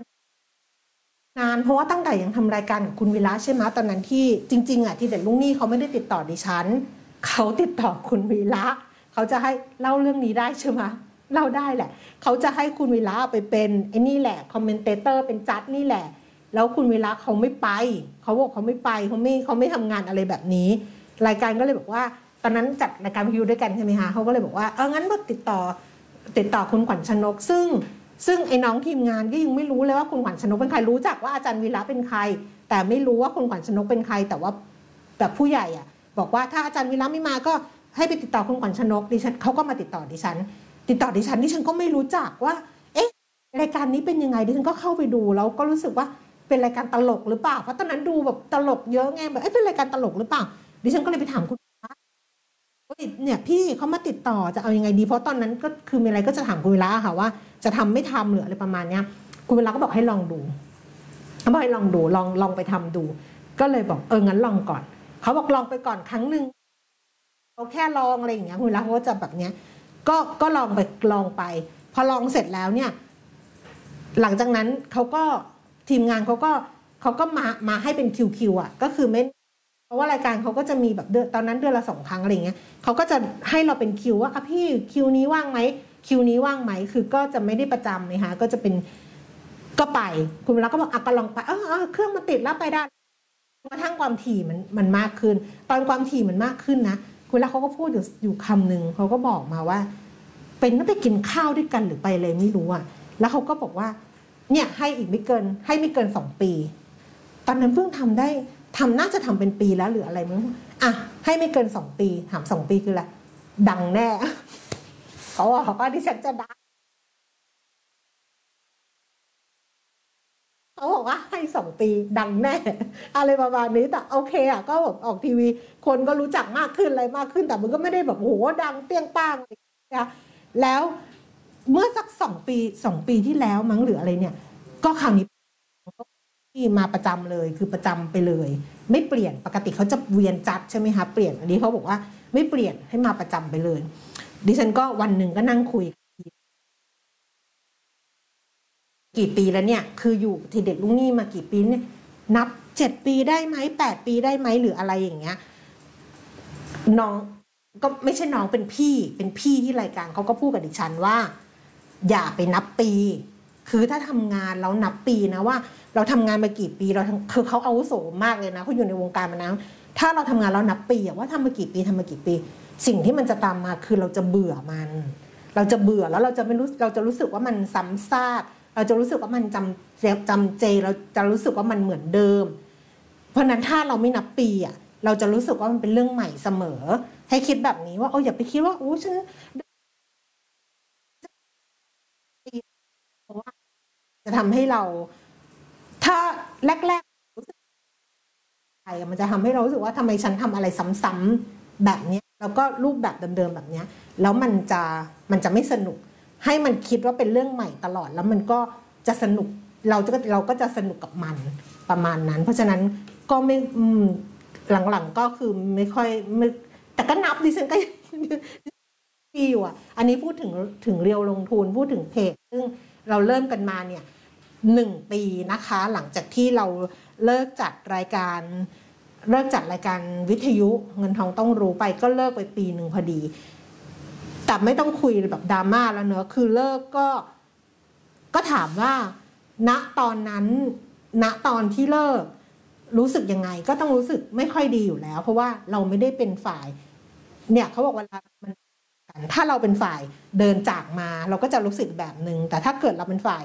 นานเพราะว่าตั้งแต่ยังทำรายการกับคุณวิระใช่ไหมตอนนั้นที่จริงๆอะทีเด็ดลุงนี่เขาไม่ได้ติดต่อดิฉันเขาติดต่อคุณวิระเขาจะให้เล่าเรื่องนี้ได้ใช่ไหม เล่าได้แหละเขาจะให้คุณวีระไปเป็นไอ้นี่แหละคอมเมนเตเตอร์เป็นจัดนี่แหละแล้วคุณวีระเขาไม่ไปเขาบอกเขาไม่ไปเขาไม่เขาไม่ทำงานอะไรแบบนี้รายการก็เลยบอกว่าตอนนั้นจัดรายการพิวด้วยกันใช่ไหมคะเขาก็เลยบอกว่าเอองั้นก็ติดต่อติดต่อคุณขวัญชนกซึ่งซึ่งไอ้น้องทีมงานก็ยังไม่รู้เลยว่าคุณขวัญชนกเป็นใครรู้จักว่าอาจารย์วีระเป็นใครแต่ไม่รู้ว่าคุณขวัญชนกเป็นใครแต่ว่าแบบผู้ใหญ่อ่ะบอกว่าถ้าอาจารย์วีระไม่มาก็ให้ไปติดต่อคุณขวัญชนกดิฉันเขาก็มาติดต่อดิฉันติดต่อดิฉันดิฉันก็ไม่รู้จักว่าเอ๊ะรายการนี้เป็นยังไงดิฉันก็เข้าไปดูแล้วก็รู้สึกว่าเป็นรายการตลกหรือเปล่าเพราะตอนนั้นดูแบบตลกเยอะไงแบบเอ๊ะเป็นรายการตลกหรือเปล่าดิฉันก็เลยไปถามคุณวีระเนี่ยพี่เขามาติดต่อจะเอายังไงดีเพราะตอนนั้นก็คือมีอะไรก็จะถามคุณวีระค่ะว่าจะทำไม่ทำหรืออะไรประมาณเนี้ยคุณวีระก็บอกให้ลองดูเขาบอกให้ลองดูลองลองไปทำดูก็เลยบอกเอองั้นลองก่อนเขาบอกลองไปก่อนครั้งหนึ่งเราแค่ลองอะไรอย่างเงี้ยคุณวีระเขาจะแบบเนี้ยก็ก็ลองไปลองไปพอลองเสร็จแล้วเนี่ยหลังจากนั้นเขาก็ทีมงานเขาก็เขาก็มามาให้เป็นคิวคิวอ่ะก็คือไม่เพราะว่ารายการเขาก็จะมีแบบเดือนตอนนั้นเดือนละสองครั้งอะไรเงี้ยเขาก็จะให้เราเป็นคิวว่าอ่ะพี่คิวนี้ว่างไหมคิวนี้ว่างไหมคือก็จะไม่ได้ประจำนะคะก็จะเป็นก็ไปคุณวีระก็บอกอ่ะก็ลองไปเออเออเครื่องมันติดแล้วไปได้กระทั่งความถี่มันมันมากขึ้นตอนความถี่มันมากขึ้นนะคุณวีระเขาก็พูดอยู่อยู่คำหนึ่งเขาก็บอกมาว่าเป็นต้องไปกินข้าวด้วยกันหรือไปอะไรไม่รู้อ่ะแล้วเขาก็บอกว่าเนี่ยให้อีกไม่เกินให้ไม่เกินสองปีตอนนั้นเพิ่งทำได้ทำน่าจะทำเป็นปีแล้วหรืออะไรมั้งอ่ะให้ไม่เกินสองปีถามสองปีคืออะไรดังแน่เขาบอกว่าดิฉันจะดังเขาบอกว่าให้สองปีดังแน่อะไรประมาณนี้แต่โอเคอ่ะก็แบบออกทีวีคนก็รู้จักมากขึ้นอะไรมากขึ้นแต่มันก็ไม่ได้แบบโหดังเปี้ยงป้างอะไรนะแล้วเมื่อสักสองปีสองปีที่แล้วมั้งหรืออะไรเนี่ยก็คราวนี้ที่มาประจำเลยคือประจำไปเลยไม่เปลี่ยนปกติเขาจะเวียนจัดใช่ไหมคะเปลี่ยนอันนี้เขาบอกว่าไม่เปลี่ยนให้มาประจำไปเลยดิฉันก็วันหนึ่งก็นั่งคุยกี่ปีแล้วเนี่ยคืออยู่ทีเด็ดลูกหนี้มากี่ปีเนี่ยนับเจ็ดปีได้ไหมแปดปีได้ไหมหรืออะไรอย่างเงี้ยน้องก็ไม่ใช่น้องเป็นพี่เป็นพี่ที่รายการเขาก็พูดกับดิฉันว่าอย่าไปนับปีคือถ้าทำงานแล้วนับปีนะว่าเราทำงานมากี่ปีเราคือเขาอาวุโสมากเลยนะเขาอยู่ในวงการมานานถ้าเราทำงานแล้วนับปีว่าทำมากี่ปีทำมากี่ปีสิ่งที่มันจะตามมาคือเราจะเบื่อมันเราจะเบื่อแล้วเราจะไม่รู้เราจะรู้สึกว่ามันซ้ำซากเราจะรู้สึกว่ามันจำเจจำเจเราจะรู้สึกว่ามันเหมือนเดิมเพราะนั้นถ้าเราไม่นับปีอ่ะเราจะรู้สึกว่ามันเป็นเรื่องใหม่เสมอให้คิดแบบนี้ว่าโอ้อย่าไปคิดว่าโอ้ฉันจะทำให้เราถ้าแรกๆรู้สึกอะไรมันจะทำให้เรารู้สึกว่าทำไมฉันทำอะไรซ้ำๆแบบนี้แล้วก็รูปแบบเดิมๆแบบนี้แล้วมันจะมันจะไม่สนุกให้มันคิดว่าเป็นเรื่องใหม่ตลอดแล้วมันก็จะสนุกเราจะเราก็จะสนุกกับมันประมาณนั้นเพราะฉะนั้นก็ไม่หลังๆก็คือไม่ค่อยไม่แต่ก็นับดิฉันก็ดีอยู่อ่ะอันนี้พูดถึงถึงเรียวลงทุนพูดถึงเพจซึ่งเราเริ่มกันมาเนี่ยหนึ่งปีนะคะหลังจากที่เราเลิกจัดรายการเลิกจัดรายการวิทยุเงินทองต้องรู้ไปก็เลิกไปปีหนึ่งพอดีแต่ไม่ต้องคุยแบบดราม่าแล้วเนอะคือเลิกก็ก็ถามว่าณตอนนั้นณตอนที่เลิกรู้สึกยังไงก็ต้องรู้สึกไม่ค่อยดีอยู่แล้วเพราะว่าเราไม่ได้เป็นฝ่ายเนี่ยเขาบอกเวลามันถ้าเราเป็นฝ่ายเดินจากมาเราก็จะรู้สึกแบบนึงแต่ถ้าเกิดเราเป็นฝ่าย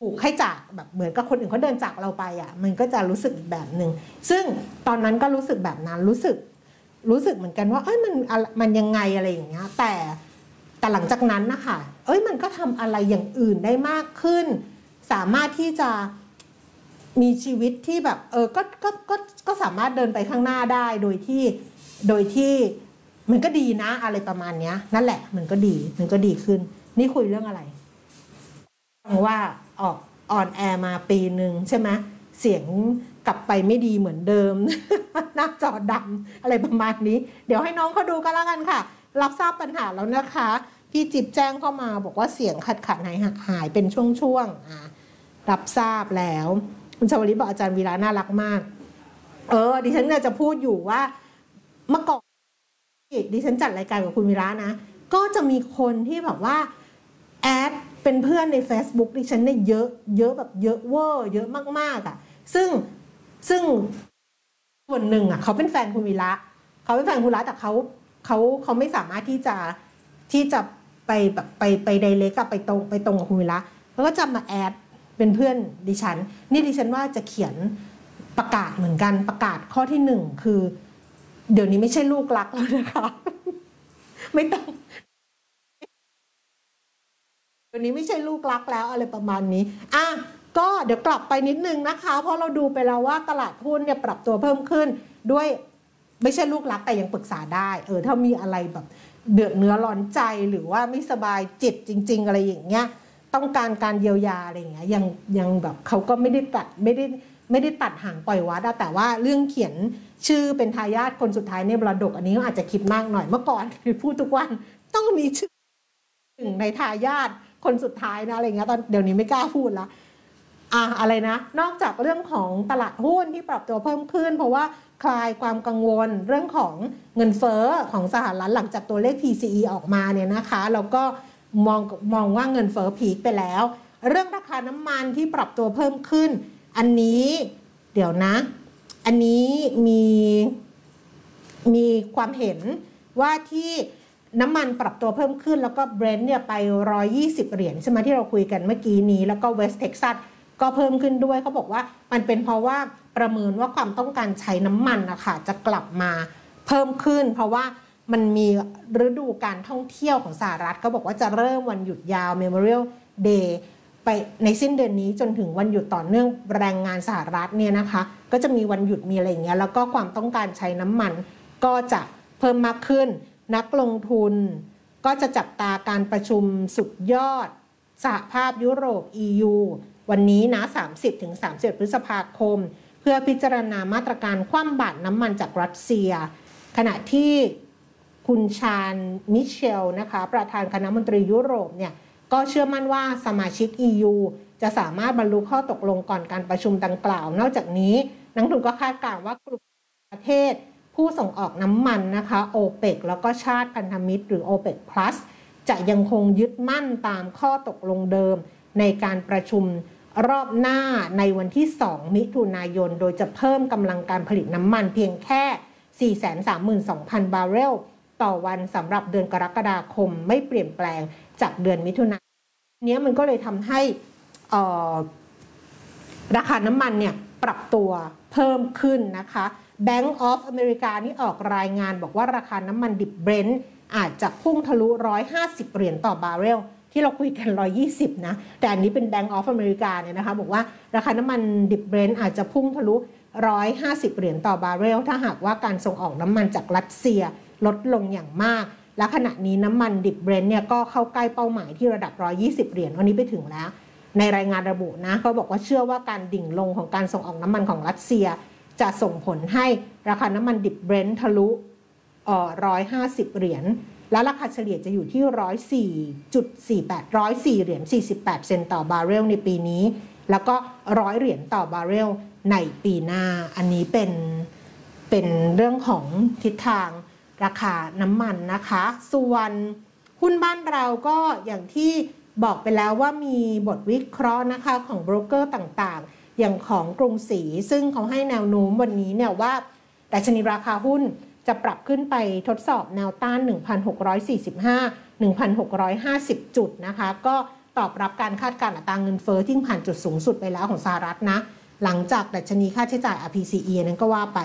ผูกให้จากแบบเหมือนกับคนอื่นเขาเดินจากเราไปอ่ะมันก็จะรู้สึกอีกแบบนึงซึ่งตอนนั้นก็รู้สึกแบบนั้นรู้สึกรู้สึกเหมือนกันว่าเอ้ยมันมันยังไงอะไรอย่างเงี้ยแต่แต่หลังจากนั้นนะคะเอ้ยมันก็ทำอะไรอย่างอื่นได้มากขึ้นสามารถที่จะมีชีวิตที่แบบเออก็ก็ก็ก็สามารถเดินไปข้างหน้าได้โดยที่โดยที่มันก็ดีนะอะไรประมาณเนี้ยนั่นแหละมันก็ดีมันก็ดีขึ้นนี่คุยเรื่องอะไรว่าออกออนแอร์มาปีหนึ่งใช่ไหมเสียงกลับไปไม่ดีเหมือนเดิม หน้าจอดำอะไรประมาณนี้เดี๋ยวให้น้องเขาดูกันแล้วกันค่ะรับทราบปัญหาแล้วนะคะพี่จิบแจ้งเข้ามาบอกว่าเสียงขัดขัดหายหายเป็นช่วงๆอ่ะรับทราบแล้วคุณชวลิตบอกอาจารย์วีระน่ารักมากเออดิฉันเนี่ยจะพูดอยู่ว่าเมื่อก่อนดิฉันจัดรายการกับคุณวีระนะก็จะมีคนที่แบบว่า เป็นเพื่อนใน Facebook ดิฉันเนี่ยเยอะเยอะแบบเยอะเวอร์เยอะมากๆอ่ะซึ่งซึ่งส่วนหนึ่งอ่ะเขาเป็นแฟนคุณวีระเขาเป็นแฟนคุณวีระแต่เขาเขาเขาไม่สามารถที่จะที่จะไปแบบไปไปไดเรกกับไปตรงไปตรงกับคุณวีระเขาก็จะมาแอดเป็นเพื่อนดิฉันนี่ดิฉันว่าจะเขียนประกาศเหมือนกันประกาศข้อที่หนึ่งคือเดี๋ยวนี้ไม่ใช่ลูกรักแล้วนะคะไม่ต้องเดี๋ยวนี้ไม่ใช่ลูกรักแล้วอะไรประมาณนี้อ่ะก็เดี๋ยวกลับไปนิดนึงนะคะเพราะเราดูไปแล้วว่าตลาดหุ้นเนี่ยปรับตัวเพิ่มขึ้นด้วยไม่ใช่ลูกรักแต่ยังปรึกษาได้เออถ้ามีอะไรแบบเดือดเนื้อร้อนใจหรือว่าไม่สบายจิตจริงๆอะไรอย่างเงี้ยต้องการการเยียวยาอะไรอย่างเงี้ยยังยังแบบเขาก็ไม่ได้ตัดไม่ได้ไม่ได้ตัดห่างปล่อยวัดแต่ว่าเรื่องเขียนชื่อเป็นทายาทคนสุดท้ายในมรดกอันนี้ก็อาจจะคิดมากหน่อยเมื่อก่อนพูดทุกวันต้องมีชื่อหนึ่งในทายาทคนสุดท้ายนะอะไรเงี้ยตอนเดี๋ยวนี้ไม่กล้าพูดละอ่ะอะไรนะนอกจากเรื่องของตลาดหุ้นที่ปรับตัวเพิ่มขึ้นเพราะว่าคลายความกังวลเรื่องของเงินเฟ้อของสหรัฐหลังจากตัวเลข พี ซี อี ออกมาเนี่ยนะคะแล้วก็มองมองว่าเงินเฟ้อพีคไปแล้วเรื่องราคาน้ำมันที่ปรับตัวเพิ่มขึ้นอันนี้เดี๋ยวนะอันนี้มีมีความเห็นว่าที่น้ำมันปรับตัวเพิ่มขึ้นแล้วก็เบรนท์เนี่ยไปหนึ่งร้อยยี่สิบเหรียญใช่ไหมที่เราคุยกันเมื่อกี้นี้แล้วก็เวสเท็กซัสก็เพิ่มขึ้นด้วยเขาบอกว่ามันเป็นเพราะว่าประเมินว่าความต้องการใช้น้ำมันนะคะจะกลับมาเพิ่มขึ้นเพราะว่ามันมีฤดูการท่องเที่ยวของสหรัฐเขาบอกว่าจะเริ่มวันหยุดยาว Memorial Day ไปในสิ้นเดือนนี้จนถึงวันหยุดต่อเนื่องแรงงานสหรัฐเนี่ยนะคะก็จะมีวันหยุดมีอะไรอย่างเงี้ยแล้วก็ความต้องการใช้น้ำมันก็จะเพิ่มมากขึ้นนักลงทุนก็จะจับตาการประชุมสุดยอดสหภาพยุโรป อี ยู วันนี้นะ สามสิบถึงสามสิบเอ็ด พฤษภาคมเพื่อพิจารณามาตรการคว่ำบาตรน้ำมันจากรัสเซียขณะที่คุณชาญมิเชลนะคะประธานคณะมนตรียุโรปเนี่ยก็เชื่อมั่นว่าสมาชิก อี ยู จะสามารถบรรลุข้อตกลงก่อนการประชุมดังกล่าวนอกจากนี้นักลงทุนก็คาดการณ์ว่ากลุ่มประเทศผู้ส่งออกน้ำมันนะคะโอเปกแล้วก็ชาติพันธมิตรหรือ OPEC Plus จะยังคงยึดมั่นตามข้อตกลงเดิมในการประชุมรอบหน้าในวันที่สองมิถุนายนโดยจะเพิ่มกำลังการผลิตน้ำมันเพียงแค่ สี่แสนสามหมื่นสองพัน บาร์เรลต่อวันสำหรับเดือนกรกฎาคมไม่เปลี่ยนแปลงจากเดือนมิถุนายนนี้มันก็เลยทำให้ราคาน้ำมันเนี่ยปรับตัวเพิ่มขึ้นนะคะ Bank of America นี่ออกรายงานบอกว่าราคาน้ำมันดิบเบรนท์อาจจะพุ่งทะลุหนึ่งร้อยห้าสิบเหรียญต่อบาร์เรลที่เราคุยกันหนึ่งร้อยยี่สิบนะแต่อันนี้เป็น Bank of America เนี่ยนะคะบอกว่าราคาน้ำมันดิบเบรนท์อาจจะพุ่งทะลุหนึ่งร้อยห้าสิบเหรียญต่อบาร์เรลถ้าหากว่าการส่งออกน้ำมันจากรัสเซียลดลงอย่างมากและขณะนี้น้ำมันดิบเบรนท์เนี่ยก็เข้าใกล้เป้าหมายที่ระดับหนึ่งร้อยยี่สิบเหรียญวันนี้ไปถึงแล้วในรายงานระบุนะเขาบอกว่าเชื่อว่าการดิ่งลงของการส่งออกน้ำมันของรัสเซียจะส่งผลให้ราคาน้ำมันดิบเบรนท์ทะลุหนึ่งร้อยห้าสิบเหรียญและราคาเฉลี่ยจะอยู่ที่ หนึ่งร้อยสี่จุดสี่แปด เหรียญ สี่สิบแปด เซนต์ต่อบาร์เรลในปีนี้แล้วก็หนึ่งร้อยเหรียญต่อบาร์เรลในปีหน้าอันนี้เป็นเป็นเรื่องของทิศทางราคาน้ำมันนะคะส่วนหุ้นบ้านเราก็อย่างที่บอกไปแล้วว่ามีบทวิเคราะห์นะคะของโบรกเกอร์ต่างๆอย่างของกรุงศรีซึ่งเขาให้แนวโน้มวันนี้เนี่ยว่าดัชนีราคาหุ้นจะปรับขึ้นไปทดสอบแนวต้าน หนึ่งพันหกร้อยสี่สิบห้า หนึ่งพันหกร้อยห้าสิบ จุดนะคะก็ตอบรับการคาดการณ์อัตราเงินเฟ้อที่ผ่านจุดสูงสุดไปแล้วของสหรัฐนะหลังจากดัชนีค่าใช้จ่าย อาร์ พี ซี อี นั้นก็ว่าไป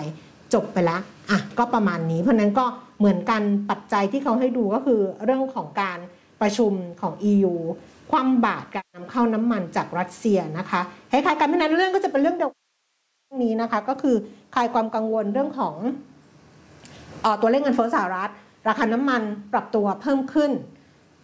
จบไปแล้วอ่ะก็ประมาณนี้เพราะนั้นก็เหมือนกันปัจจัยที่เขาให้ดูก็คือเรื่องของการประชุมของ อี ยู คว่ำบาตรการนำเข้าน้ำมันจากรัสเซียนะคะคล้ายๆกันเพราะนั้นเรื่องก็จะเป็นเรื่องเดียวกันนี้นะคะก็คือคลายความกังวลเรื่องของเอ่อตัวเลขเงินเฟ้อสหรัฐราคาน้ำมันปรับตัวเพิ่มขึ้น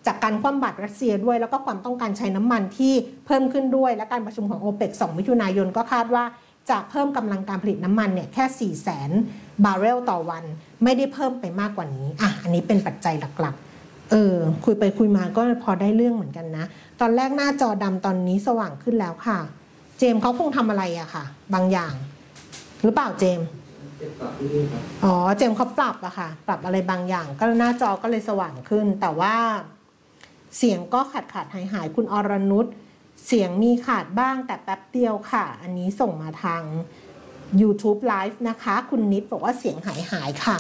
จากการคว่ำบาตรรัสเซียด้วยแล้วก็ความต้องการใช้น้ำมันที่เพิ่มขึ้นด้วยและการประชุมของ OPEC สองมิถุนายนก็คาดว่าจะเพิ่มกำลังการผลิตน้ำมันเนี่ยแค่ สี่แสน บาร์เรลต่อวันไม่ได้เพิ่มไปมากกว่านี้อ่ะอันนี้เป็นปัจจัยหลักๆเออคุยไปคุยมาก็พอได้เรื่องเหมือนกันนะตอนแรกหน้าจอดำตอนนี้สว่างขึ้นแล้วค่ะเจมเขาคงทำอะไรอะค่ะบางอย่างหรือเปล่าเจมอ๋อเจมเขาปรับอะค่ะปรับอะไรบางอย่างก็หน้าจอก็เลยสว่างขึ้นแต่ว่า เสียงก็ขาดขาดหายหายคุณอรนุชเสียงมีขาดบ้างแต่แป๊บเดียวค่ะอันนี้ส่งมาทาง YouTube Live นะคะคุณนิดบอกว่าเสียงหายหายค่ะ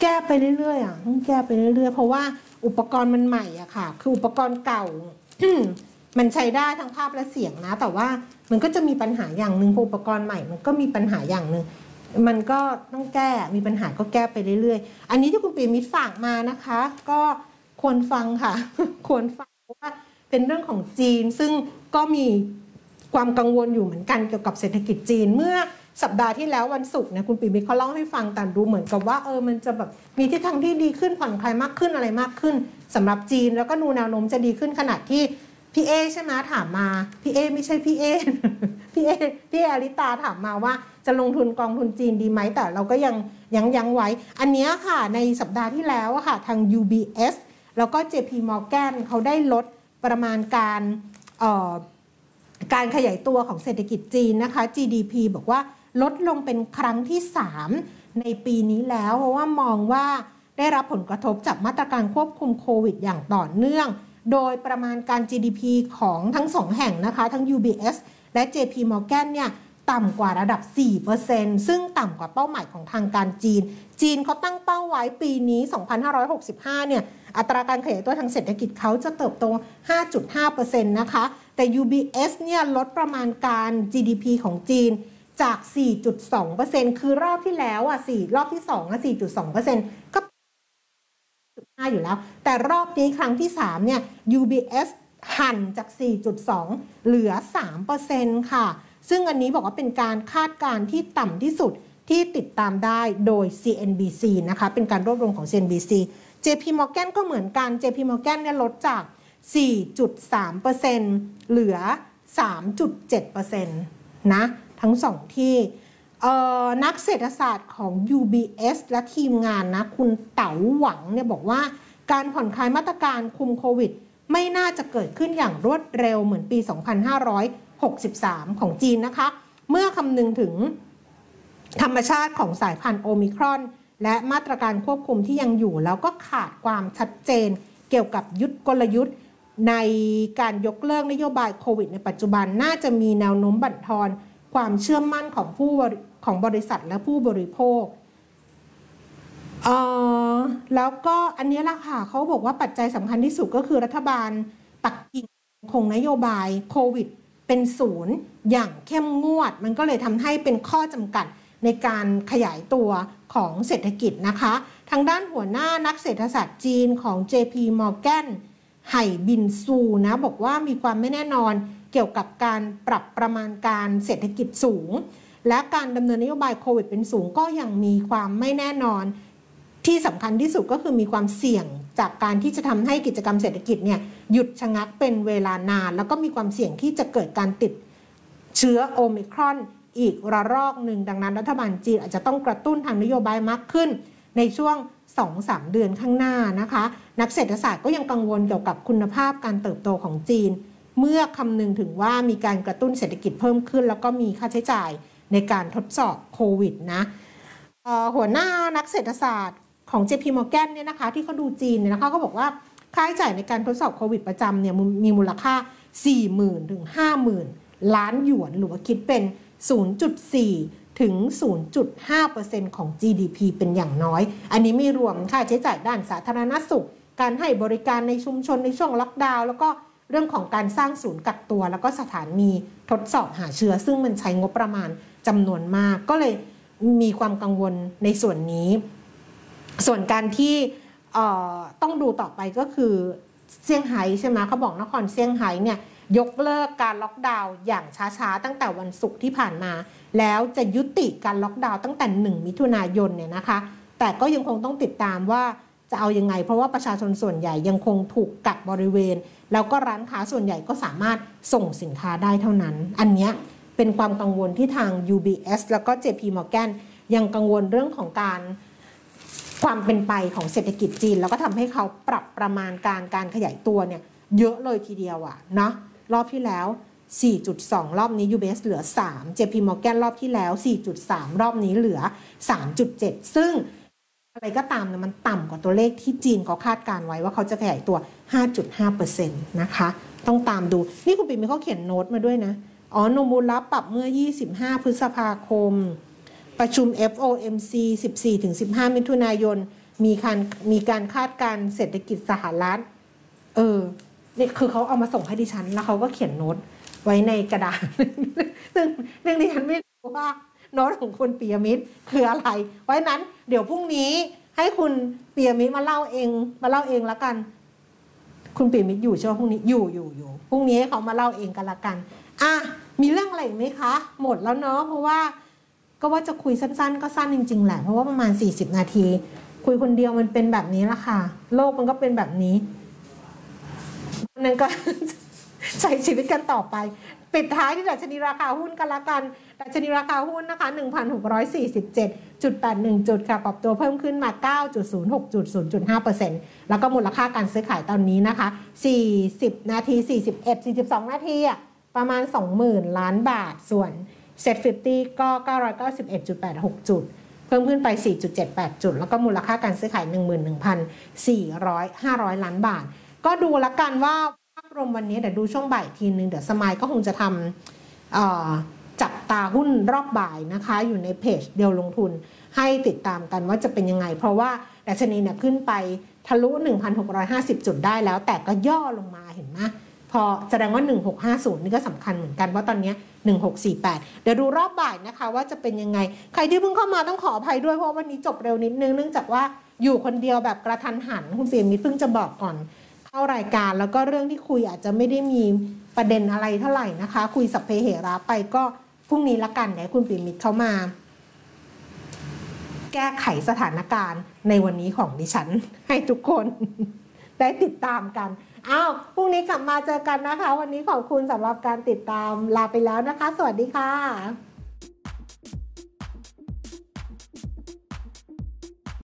แก้ไปเรื่อยๆอ่ะต้องแก้ไปเรื่อยๆเพราะว่าอุปกรณ์มันใหม่อ่ะค่ะคืออุปกรณ์เก่า มันใช้ได้ทั้งภาพและเสียงนะแต่ว่ามันก็จะมีปัญหาอย่างนึงอุปกรณ์ใหม่มันก็มีปัญหาอย่างนึงมันก็ต้องแก้มีปัญหาก็แก้ไปเรื่อยๆอันนี้ที่คุณปีมิตรฝากมานะคะก็ควรฟังค่ะ ควรฟังเพราะว่าเป็นเรื่องของจีนซึ่งก็มีความกังวลอยู่เหมือนกันเกี่ยวกับเศรษฐกิจจีนเมื่อสัปดาห์ที่แล้ววันศุกร์นะคุณปีมิตรเขาเล่าให้ฟังแต่ดูเหมือนกับว่าเออมันจะแบบมีทิศทางที่ดีขึ้นผ่อนคลายมากขึ้นอะไรมากขึ้นสำหรับจีนแล้วก็ดูแนวโน้มจะดีขึ้นขนาดที่พี่เอใช่ไหมถามมาพี่เอไม่ใช่พี่เอพี่เอพี่เออลิตาถามมาว่าจะลงทุนกองทุนจีนดีไหมแต่เราก็ยังยังยังไว้อันนี้ค่ะในสัปดาห์ที่แล้วค่ะทาง ยู บี เอส แล้วก็ เจ พี มอร์แกน เขาได้ลดประมาณการเอ่อการขยายตัวของเศรษฐกิจจีนนะคะ จี ดี พี บอกว่าลดลงเป็นครั้งที่สามในปีนี้แล้วเพราะว่ามองว่าได้รับผลกระทบจากมาตรการควบคุมโควิดอย่างต่อเนื่องโดยประมาณการ จี ดี พี ของทั้งสองแห่งนะคะทั้ง ยู บี เอส และ เจ พี มอร์แกน เนี่ยต่ำกว่าระดับ สี่เปอร์เซ็นต์ ซึ่งต่ำกว่าเป้าหมายของทางการจีนจีนเขาตั้งเป้าไว้ปีนี้สองพันห้าร้อยหกสิบห้าเนี่ยอัตราการขยายตัวทางเศรษฐกิจเขาจะเติบโต ห้าจุดห้าเปอร์เซ็นต์ นะคะแต่ ยู บี เอส เนี่ยลดประมาณการ จี ดี พี ของจีนจาก สี่จุดสองเปอร์เซ็นต์ คือรอบที่แล้วอ่ะสี่รอบที่สองอ่ะ สี่จุดสองเปอร์เซ็นต์ ก็อยู่แล้วแต่รอบนี้ครั้งที่สามเนี่ย ยู บี เอส หั่นจาก สี่จุดสอง เหลือ สามเปอร์เซ็นต์ ค่ะซึ่งอันนี้บอกว่าเป็นการคาดการณ์ที่ต่ำที่สุดที่ติดตามได้โดย ซี เอ็น บี ซี นะคะเป็นการรวบรวมของ ซี เอ็น บี ซี เจ พี มอร์แกน ก็เหมือนกัน เจ พี มอร์แกน เนี่ยลดจาก สี่จุดสามเปอร์เซ็นต์ เหลือ สามจุดเจ็ดเปอร์เซ็นต์ นะทั้งสองที่นักเศรษฐศาสตร์ของ ยู บี เอส และทีมงานนะคุณเต๋าหวังเนี่ยบอกว่าการผ่อนคลายมาตรการคุมโควิดไม่น่าจะเกิดขึ้นอย่างรวดเร็วเหมือนปีสองพันห้าร้อยหกสิบสามของจีนนะคะเมื่อคำนึงถึงธรรมชาติของสายพันธุ์โอมิครอนและมาตรการควบคุมที่ยังอยู่แล้วก็ขาดความชัดเจนเกี่ยวกับยุทธกลยุทธ์ในการยกเลิกนโยบายโควิดในปัจจุบันน่าจะมีแนวโน้มบั่นทอนความเชื่อมั่นของผู้ของบริษัทและผู้บริโภคเอ่อแล้วก็อันนี้ล่ะค่ะเขาบอกว่าปัจจัยสำคัญที่สุดก็คือรัฐบาลปักกิ่งคงนโยบายโควิดเป็นศูนย์อย่างเข้มงวดมันก็เลยทำให้เป็นข้อจำกัดในการขยายตัวของเศรษฐกิจนะคะทางด้านหัวหน้านักเศรษฐศาสตร์จีนของ เจ พี มอร์แกน ไหบินซูนะบอกว่ามีความไม่แน่นอนเกี่ยวกับการปรับประมาณการเศรษฐกิจสูงและการดำเนินนโยบายโควิดเป็นสูงก็ยังมีความไม่แน่นอนที่สำคัญที่สุดก็คือมีความเสี่ยงจากการที่จะทำให้กิจกรรมเศรษฐกิจเนี่ยหยุดชะงักเป็นเวลานานแล้วก็มีความเสี่ยงที่จะเกิดการติดเชื้อโอมิครอนอีกระลอกหนึ่งดังนั้นรัฐบาลจีนอาจจะต้องกระตุ้นทางนโยบายมากขึ้นในช่วง สองถึงสาม เดือนข้างหน้านะคะนักเศรษฐศาสตร์ก็ยังกังวลเกี่ยวกับคุณภาพการเติบโตของจีนเมื่อคำนึงถึงว่ามีการกระตุ้นเศรษฐกิจเพิ่มขึ้นแล้วก็มีค่าใช้จ่ายในการทดสอบโควิดนะหัวหน้านักเศรษฐศาสตร์ของ เจ พี มอร์แกน เนี่ยนะคะที่เขาดูจีนเนี่ยนะคะเขาบอกว่าค่าใช้จ่ายในการทดสอบโควิดประจำเนี่ยมีมูลค่า สี่หมื่นถึงห้าหมื่น ล้านหยวนหรือว่าคิดเป็น ศูนย์จุดสี่ถึงศูนย์จุดห้าเปอร์เซ็นต์ ของ จี ดี พี เป็นอย่างน้อยอันนี้ไม่รวมค่าใช้จ่ายด้านสาธารณสุขการให้บริการในชุมชนในช่วงล็อกดาวน์แล้วก็เรื่องของการสร้างศูนย์กักตัวแล้วก็สถานีทดสอบหาเชื้อซึ่งมันใช้งบประมาณจำนวนมากก็เลยมีความกังวลในส่วนนี้ส่วนการที่ต้องดูต่อไปก็คือเซี่ยงไฮ้ใช่ไหมเขาบอกนครเซี่ยงไฮ้เนี่ยยกเลิกการล็อกดาวน์อย่างช้าๆตั้งแต่วันศุกร์ที่ผ่านมาแล้วจะยุติการล็อกดาวน์ตั้งแต่หนึ่งมิถุนายนเนี่ยนะคะแต่ก็ยังคงต้องติดตามว่าจะเอายังไงเพราะว่าประชาชนส่วนใหญ่ยังคงถูกกักบริเวณแล้วก็ร้านค้าส่วนใหญ่ก็สามารถส่งสินค้าได้เท่านั้นอันนี้เป็นความกังวลที่ทาง ยู บี เอส แล้วก็ เจ พี มอร์แกน ยังกังวลเรื่องของการความเป็นไปของเศรษฐกิจจีนแล้วก็ทำให้เขาปรับประมาณการการขยายตัวเนี่ยเยอะเลยทีเดียวอ่ะเนาะรอบที่แล้ว สี่จุดสอง รอบนี้ ยู บี เอส เหลือ สาม เจ พี มอร์แกน รอบที่แล้ว สี่จุดสาม รอบนี้เหลือ สามจุดเจ็ด ซึ่ง อะไรก็ตามเนี่ยมันต่ำกว่าตัวเลขที่จีนเขาคาดการไว้ว่าเขาจะขยายตัว ห้าจุดห้าเปอร์เซ็นต์ นะคะต้องตามดูนี่คุณปิ่นมีเขาเขียนโน้ตมาด้วยนะอ๋อโนมูระปรับเมื่อยี่สิบห้าพฤษภาคมประชุม เอฟ โอ เอ็ม ซี สิบสี่ถึงสิบห้ามิถุนายนมีการมีการคาดการเศรษฐกิจสหรัฐเออนี่คือเขาเอามาส่งให้ดิฉันแล้วเขาก็เขียนโน้ตไว้ในกระดาษซึ่งเรื่องดิฉันไม่รู้ว่าโน้ตของคุณปิยมิตรคืออะไรไว้นั้นเดี๋ยวพรุ่งนี้ให้คุณปิยมิตรมาเล่าเองมาเล่าเองละกันคุณปิยมิตรอยู่ใช่ไหมพรุ่งนี้อยู่อยู่อยู่พรุ่งนี้ให้เขามาเล่าเองกันละกันอ่ะมีเรื่องอะไรไหมคะหมดแล้วเนาะเพราะว่าก็ว่าจะคุยสั้นๆก็สั้นจริงๆแหละเพราะว่าประมาณสี่สิบนาทีคุยคนเดียวมันเป็นแบบนี้ละค่ะโลกมันก็เป็นแบบนี้นั่นก็ใช้ชีวิตกันต่อไปปิดท้ายที่ดัชนีราคาหุ้นกันละกันดัชนีราคาหุ้นนะคะ หนึ่งพันหกร้อยสี่สิบเจ็ดจุดแปดหนึ่ง จุดค่ะปรับตัวเพิ่มขึ้นมา เก้าจุดศูนย์หก จุด ศูนย์จุดห้าเปอร์เซ็นต์ แล้วก็มูลค่าการซื้อขายตอนนี้นะคะสี่สิบนาที สี่สิบเอ็ด สี่สิบสองนาทีอ่ะประมาณ สองหมื่นล้านบาทส่วน เซ็ต ห้าสิบ ก็ เก้าร้อยเก้าสิบเอ็ดจุดแปดหก จุดเพิ่มขึ้นไป สี่จุดเจ็ดแปด จุดแล้วก็มูลค่าการซื้อขาย หนึ่งหมื่นหนึ่งพันสี่ร้อย ห้าร้อยล้านบาทก็ดูละกันว่าภาพรวมวันนี้เดี๋ยวดูช่วงบ่ายทีนึงเดี๋ยวสมายก็คงจะทำจับตาหุ้นรอบบ่ายนะคะอยู่ในเพจเดียวลงทุนให้ติดตามกันว่าจะเป็นยังไงเพราะว่าดัชนีเนี่ยขึ้นไปทะลุ หนึ่งพันหกร้อยห้าสิบจุดได้แล้วแต่ก็ย่อลงมาเห็นไหมพอแสดงว่าหนึ่งพันหกร้อยห้าสิบนี่ก็สำคัญเหมือนกันว่าตอนนี้หนึ่งพันหกร้อยสี่สิบแปดเดี๋ยวดูรอบบ่ายนะคะว่าจะเป็นยังไงใครที่เพิ่งเข้ามาต้องขออภัยด้วยเพราะวันนี้จบเร็วนิดนึงเนื่องจากว่าอยู่คนเดียวแบบกระทันหันคุณเปียมิตรเพิ่งจะบอกก่อนเข้ารายการแล้วก็เรื่องที่คุยอาจจะไม่ได้มีประเด็นอะไรเท่าไหร่นะคะคุยสัพเพเหระไปก็พรุ่งนี้ละกันเดี๋ยวคุณปิยมิตรเข้ามาแก้ไขสถานการณ์ในวันนี้ของดิฉันให้ทุกคนได้ติดตามกันอ้าวพรุ่งนี้กลับมาเจอกันนะคะวันนี้ขอบคุณสำหรับการติดตามลาไปแล้วนะคะสวัสดีค่ะ